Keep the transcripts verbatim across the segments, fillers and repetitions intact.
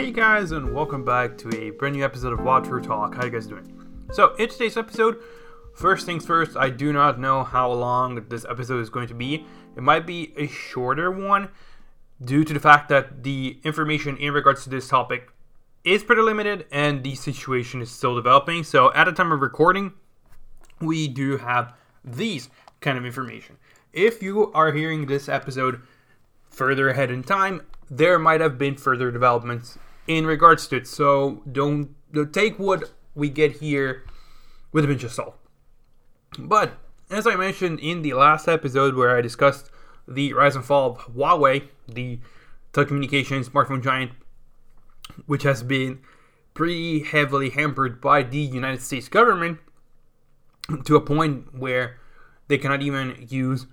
Hey guys, and welcome back to a brand new episode of While True Talk. How you guys doing? So in today's episode, first things first, I do not know how long this episode is going to be. It might be a shorter one due to the fact that the information in regards to this topic is pretty limited and the situation is still developing. So at the time of recording, we do have these kind of information. If you are hearing this episode further ahead in time, there might have been further developments in regards to it. So don't, don't take what we get here with a pinch of salt. But as I mentioned in the last episode where I discussed the rise and fall of Huawei, the telecommunications smartphone giant, which has been pretty heavily hampered by the United States government to a point where they cannot even use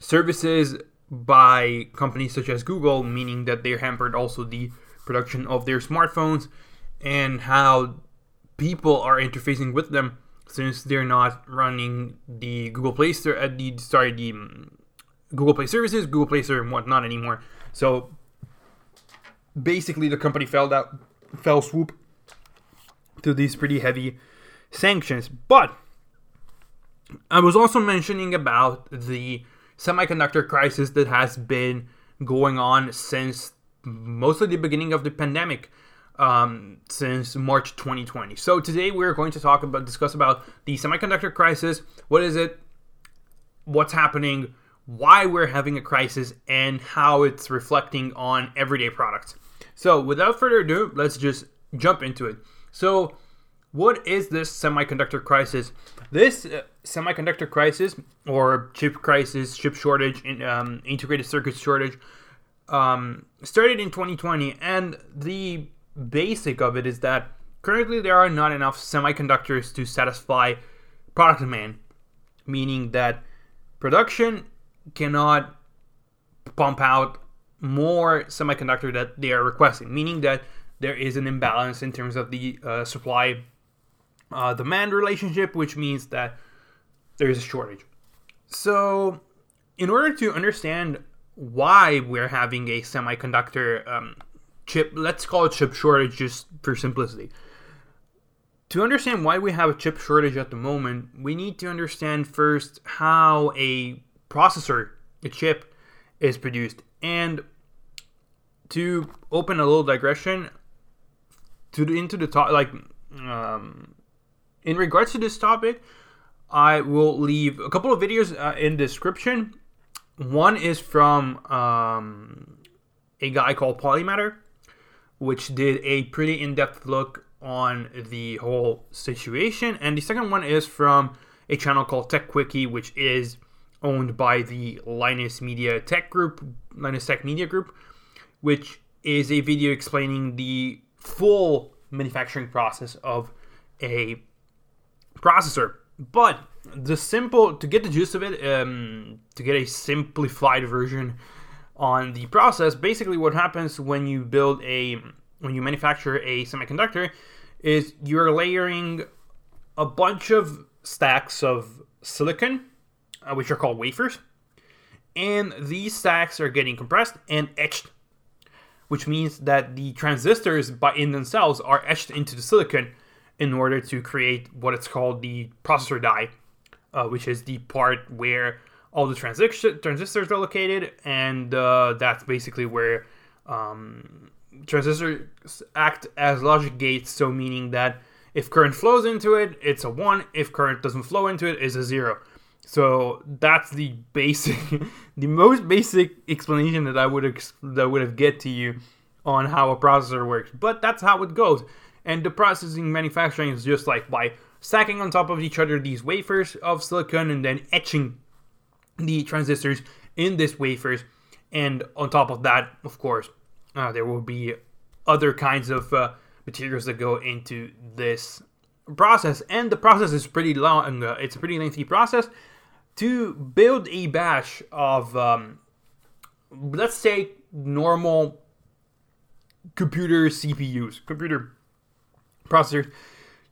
services by companies such as Google, meaning that they're hampered also the production of their smartphones and how people are interfacing with them, since they're not running the Google Play Store at the sorry the Google Play services, Google Play Store and whatnot anymore. So basically, the company fell out, fell swoop to these pretty heavy sanctions. But I was also mentioning about the semiconductor crisis that has been going on since mostly the beginning of the pandemic, um, since March twenty twenty. So today we're going to talk about, discuss about the semiconductor crisis. What is it? What's happening? Why we're having a crisis and how it's reflecting on everyday products. So without further ado, let's just jump into it. So what is this semiconductor crisis? This uh, semiconductor crisis, or chip crisis, chip shortage, in, um, integrated circuit shortage, um, started in twenty twenty, and the basic of it is that currently there are not enough semiconductors to satisfy product demand, meaning that production cannot pump out more semiconductor that they are requesting, meaning that there is an imbalance in terms of the uh, supply Uh, demand relationship, which means that there is a shortage. So in order to understand why we're having a semiconductor um, chip, let's call it chip shortage just for simplicity. To understand why we have a chip shortage at the moment, we need to understand first how a processor, a chip, is produced. And to open a little digression to the, into the top, like um in regards to this topic, I will leave a couple of videos uh, in the description. One is from um, a guy called Polymatter, which did a pretty in-depth look on the whole situation. And the second one is from a channel called Tech Quickie, which is owned by the Linus Media Tech Group, Linus Tech Media Group, which is a video explaining the full manufacturing process of a processor. But the simple, to get the gist of it, um, to get a simplified version on the process, basically what happens when you build a, when you manufacture a semiconductor is you're layering a bunch of stacks of silicon, uh, which are called wafers, and these stacks are getting compressed and etched, which means that the transistors by in themselves are etched into the silicon in order to create what it's called the processor die, uh, which is the part where all the transi- transistors are located, and uh, that's basically where um, transistors act as logic gates, so meaning that if current flows into it, it's a one, if current doesn't flow into it, it's a zero. So that's the basic, the most basic explanation that I would ex- that would have get to you on how a processor works, but that's how it goes. And the processing manufacturing is just like by stacking on top of each other these wafers of silicon and then etching the transistors in these wafers. And on top of that, of course, uh, there will be other kinds of uh, materials that go into this process. And the process is pretty long. Uh, it's a pretty lengthy process. To build a batch of, um, let's say, normal computer C P Us, computer processors,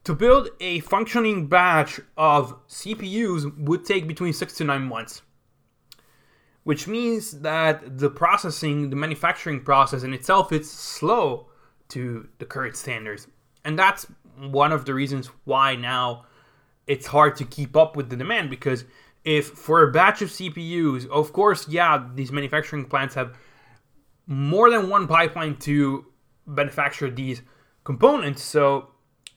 to build a functioning batch of C P Us would take between six to nine months, which means that the processing, the manufacturing process in itself, it's slow to the current standards. And that's one of the reasons why now it's hard to keep up with the demand, because if for a batch of C P Us, of course, yeah, these manufacturing plants have more than one pipeline to manufacture these components. So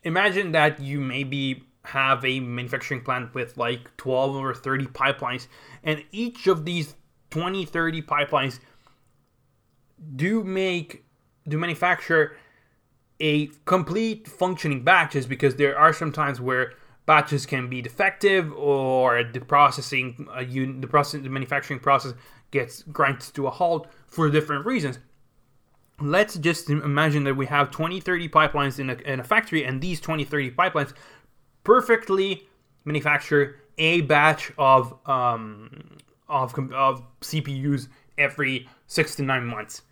imagine that you maybe have a manufacturing plant with like twelve or thirty pipelines, and each of these twenty, thirty pipelines do make, do manufacture a complete functioning batches, because there are some times where batches can be defective, or the processing, uh, you, the process, the manufacturing process gets grinds to a halt for different reasons. Let's just imagine that we have twenty, thirty pipelines in a, in a factory, and these twenty, thirty pipelines perfectly manufacture a batch of um, of of C P Us every six to nine months.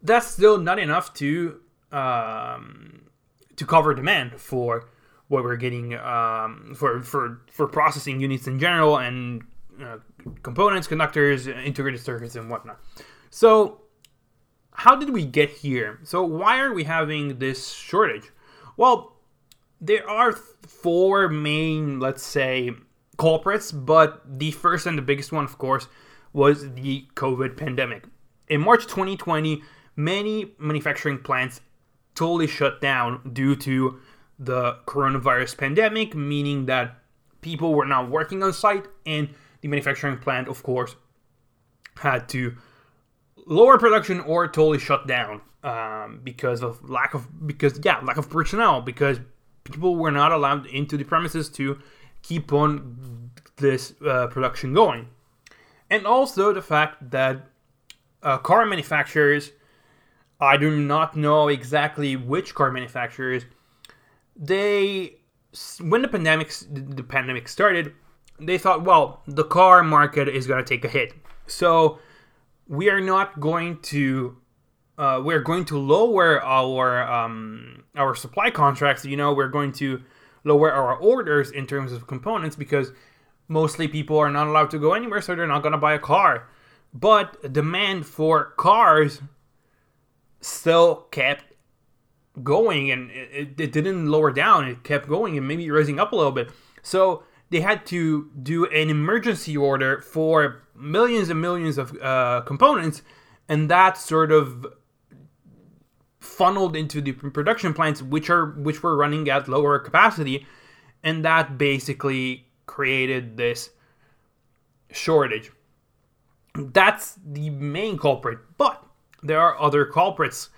That's still not enough to um, to cover demand for what we're getting um, for for for processing units in general, and uh, components, conductors, integrated circuits, and whatnot. So, how did we get here? So, why are we having this shortage? Well, there are four main, let's say, culprits, but the first and the biggest one, of course, was the COVID pandemic. In March twenty twenty, many manufacturing plants totally shut down due to the coronavirus pandemic, meaning that people were not working on site, and the manufacturing plant, of course, had to lower production or totally shut down um, because of lack of, because, yeah, lack of personnel, because people were not allowed into the premises to keep on this uh, production going. And also the fact that uh, car manufacturers, I do not know exactly which car manufacturers, they, when the pandemic, the pandemic started, they thought, well, the car market is going to take a hit. So we are not going to Uh, we're going to lower our um, our supply contracts. You know, we're going to lower our orders in terms of components, because mostly people are not allowed to go anywhere, so they're not going to buy a car. But demand for cars still kept going, and it, it didn't lower down. It kept going and maybe raising up a little bit. So they had to do an emergency order for millions and millions of uh, components, and that sort of funneled into the production plants, which are which were running at lower capacity, and that basically created this shortage. That's the main culprit, but there are other culprits.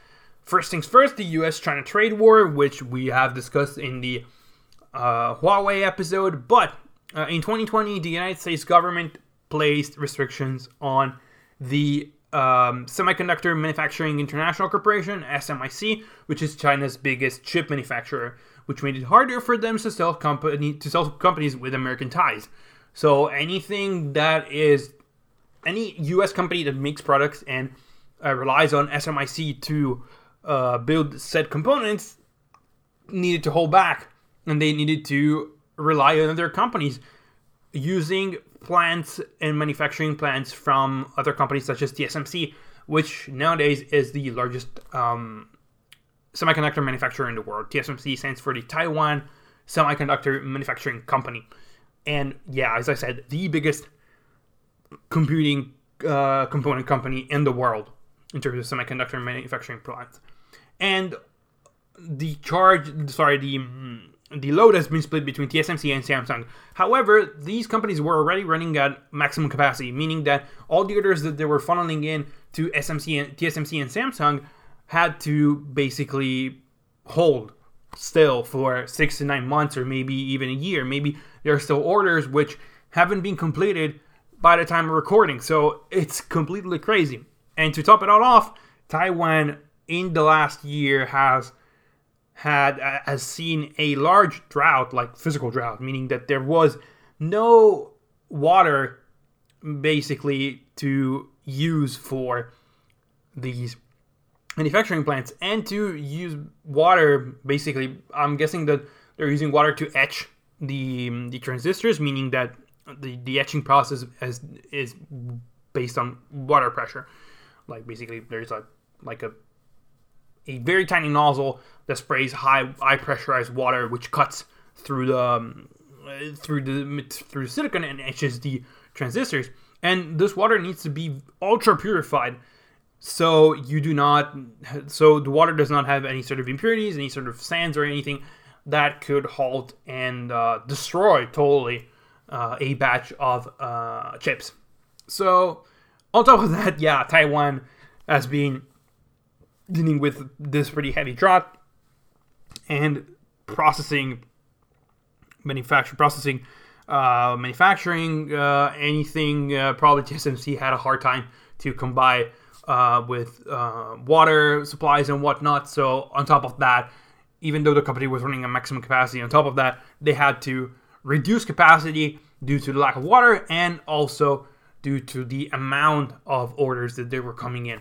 First things first, the U S China trade war, which we have discussed in the uh, Huawei episode. But uh, in twenty twenty, the United States government placed restrictions on the Um, Semiconductor Manufacturing International Corporation, S M I C, which is China's biggest chip manufacturer, which made it harder for them to sell company to sell companies with American ties. So anything that is any U S company that makes products and uh, relies on S M I C to uh, build said components needed to hold back, and they needed to rely on other companies using plants and manufacturing plants from other companies such as T S M C, which nowadays is the largest um, semiconductor manufacturer in the world. T S M C stands for the Taiwan Semiconductor Manufacturing Company. And yeah, as I said, the biggest computing uh, component company in the world in terms of semiconductor manufacturing plants. And the charge, sorry, the... Mm, The load has been split between T S M C and Samsung. However, these companies were already running at maximum capacity, meaning that all the orders that they were funneling in to S M C and T S M C and Samsung had to basically hold still for six to nine months, or maybe even a year. Maybe there are still orders which haven't been completed by the time of recording. So it's completely crazy. And to top it all off, Taiwan in the last year has had uh, has seen a large drought, like physical drought, meaning that there was no water basically to use for these manufacturing plants, and to use water basically, I'm guessing that they're using water to etch the the transistors, meaning that the, the etching process is, is based on water pressure. Like basically there's a like a a very tiny nozzle that sprays high, high pressurized water, which cuts through the um, through the through the silicon and etches the transistors. And this water needs to be ultra purified, so you do not, so the water does not have any sort of impurities, any sort of sands or anything that could halt and uh, destroy totally uh, a batch of uh, chips. So on top of that, yeah, Taiwan has been dealing with this pretty heavy drought and processing, manufacture, processing, uh, manufacturing, uh, anything. Uh, probably T S M C had a hard time to come by uh, with uh, water supplies and whatnot. So on top of that, even though the company was running at maximum capacity, on top of that, they had to reduce capacity due to the lack of water and also due to the amount of orders that they were coming in.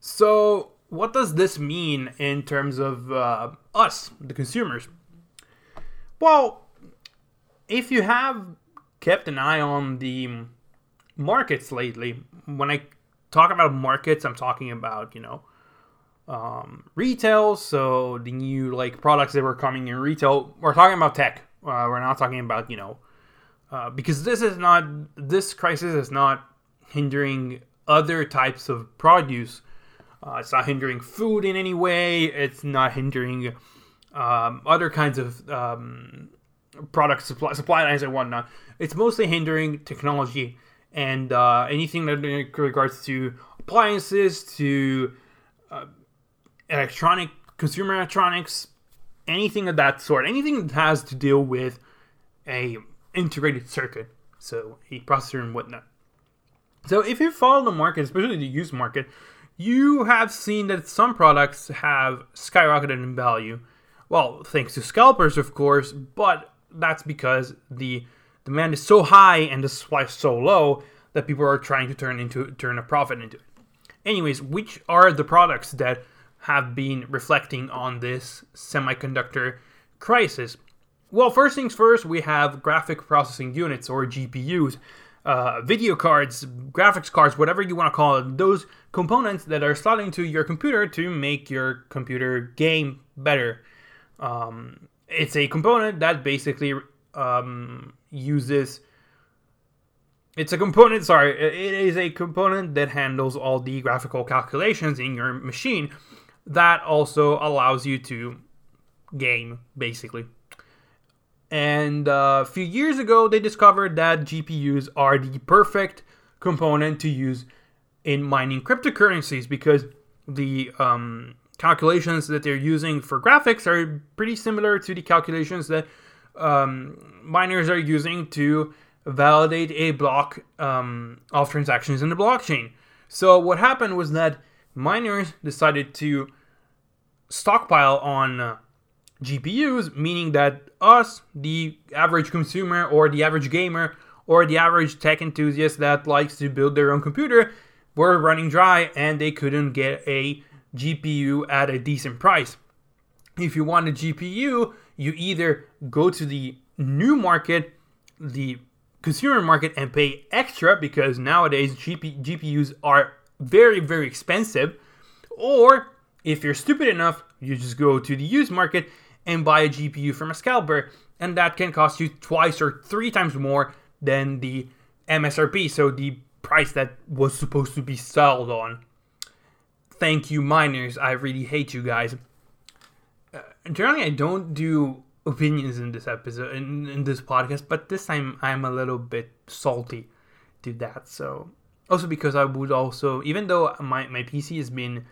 So what does this mean in terms of uh, us, the consumers? Well, if you have kept an eye on the markets lately, when I talk about markets, I'm talking about, you know, Um, retail, so the new like products that were coming in retail. We're talking about tech. Uh, we're not talking about, you know, uh, because this is not, this crisis is not hindering other types of produce. Uh, it's not hindering food in any way. It's not hindering um, other kinds of um, product supply, supply lines and whatnot. It's mostly hindering technology and uh, anything that in regards to appliances, to uh, electronic, consumer electronics, anything of that sort, anything that has to deal with a integrated circuit, so a processor and whatnot. So if you follow the market, especially the used market, you have seen that some products have skyrocketed in value. Well, thanks to scalpers, of course, but that's because the demand is so high and the supply is so low that people are trying to turn into turn a profit into it. Anyways, which are the products that have been reflecting on this semiconductor crisis? Well, first things first, we have graphic processing units, or G P Us, uh, video cards, graphics cards, whatever you want to call it, those components that are slotted into your computer to make your computer game better. Um, it's a component that basically um, uses... It's a component, sorry, it is a component that handles all the graphical calculations in your machine. That also allows you to game, basically. And uh, a few years ago, they discovered that G P Us are the perfect component to use in mining cryptocurrencies, because the um, calculations that they're using for graphics are pretty similar to the calculations that um, miners are using to validate a block um, of transactions in the blockchain. So what happened was that miners decided to stockpile on uh, G P Us, meaning that us, the average consumer or the average gamer or the average tech enthusiast that likes to build their own computer, were running dry and they couldn't get a G P U at a decent price. If you want a G P U, you either go to the new market, the consumer market, and pay extra, because nowadays G P- G P Us are very, very expensive, or if you're stupid enough, you just go to the used market and buy a G P U from a scalper, and that can cost you twice or three times more than the M S R P, so the price that was supposed to be sold on. Thank you, miners. I really hate you guys. Uh, generally, I don't do opinions in this episode, in, in this podcast, but this time I'm a little bit salty to that, so... Also because I would also, even though my, my P C has been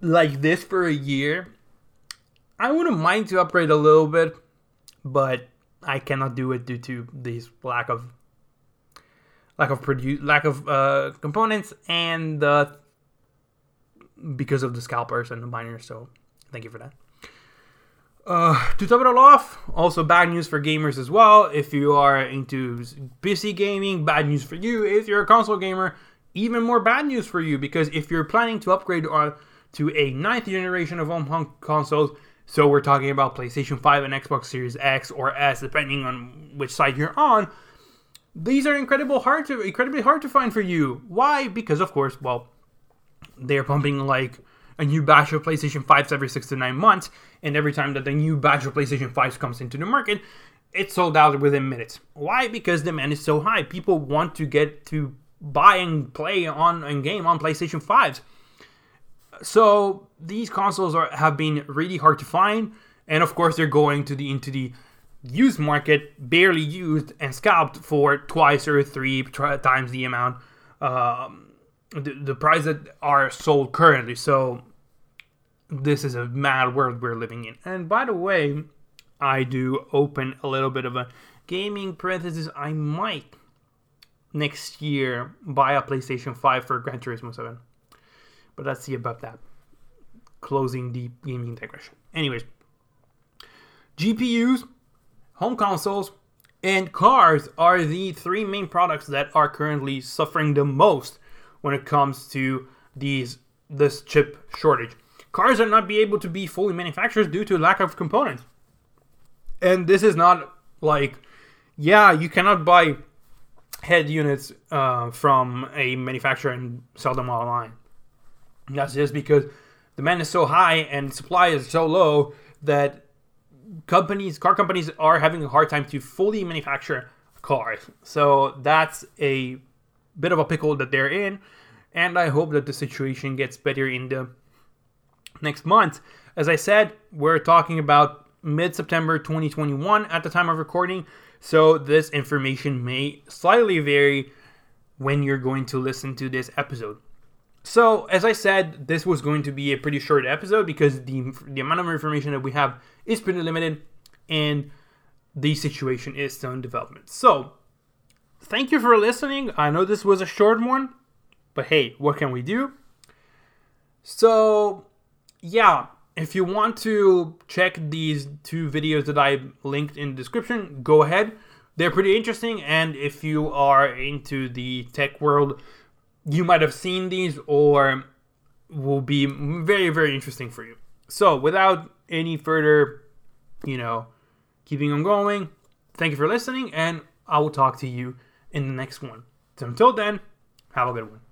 like this for a year, I wouldn't mind to upgrade a little bit, but I cannot do it due to this lack of lack of produ- lack of uh, components and uh, because of the scalpers and the miners. So thank you for that. Uh, to top it all off, also bad news for gamers as well. If you are into P C gaming, bad news for you. If you're a console gamer, even more bad news for you, because if you're planning to upgrade on to a ninth generation of home consoles, so we're talking about PlayStation five and Xbox Series X or S, depending on which side you're on, these are incredible hard to, incredibly hard to find for you. Why? Because, of course, well, they're pumping like a new batch of PlayStation fives every six to nine months, and every time that the new batch of PlayStation fives comes into the market, it's sold out within minutes. Why? Because demand is so high. People want to get to buy and play on and game on PlayStation fives. So these consoles are, have been really hard to find, and of course they're going to the into the used market, barely used and scalped for twice or three tri- times the amount, um, the, the price that are sold currently. So this is a mad world we're living in. And by the way, I do open a little bit of a gaming parenthesis. I might next year buy a PlayStation five for Gran Turismo seven. But let's see about that. Closing the gaming digression. Anyways, G P Us, home consoles, and cars are the three main products that are currently suffering the most when it comes to these this chip shortage. Cars are not be able to be fully manufactured due to lack of components. And this is not like, yeah, you cannot buy head units uh, from a manufacturer and sell them online. That's just because demand is so high and supply is so low that companies, car companies are having a hard time to fully manufacture cars. So that's a bit of a pickle that they're in. And I hope that the situation gets better in the next month. As I said, we're talking about mid-September twenty twenty-one at the time of recording. So this information may slightly vary when you're going to listen to this episode. So, as I said, this was going to be a pretty short episode because the the amount of information that we have is pretty limited and the situation is still in development. So, thank you for listening. I know this was a short one, but hey, what can we do? So, yeah, if you want to check these two videos that I linked in the description, go ahead. They're pretty interesting, and if you are into the tech world, you might have seen these or will be very, very interesting for you. So without any further, you know, keeping on going, thank you for listening, and I will talk to you in the next one. So until then, have a good one.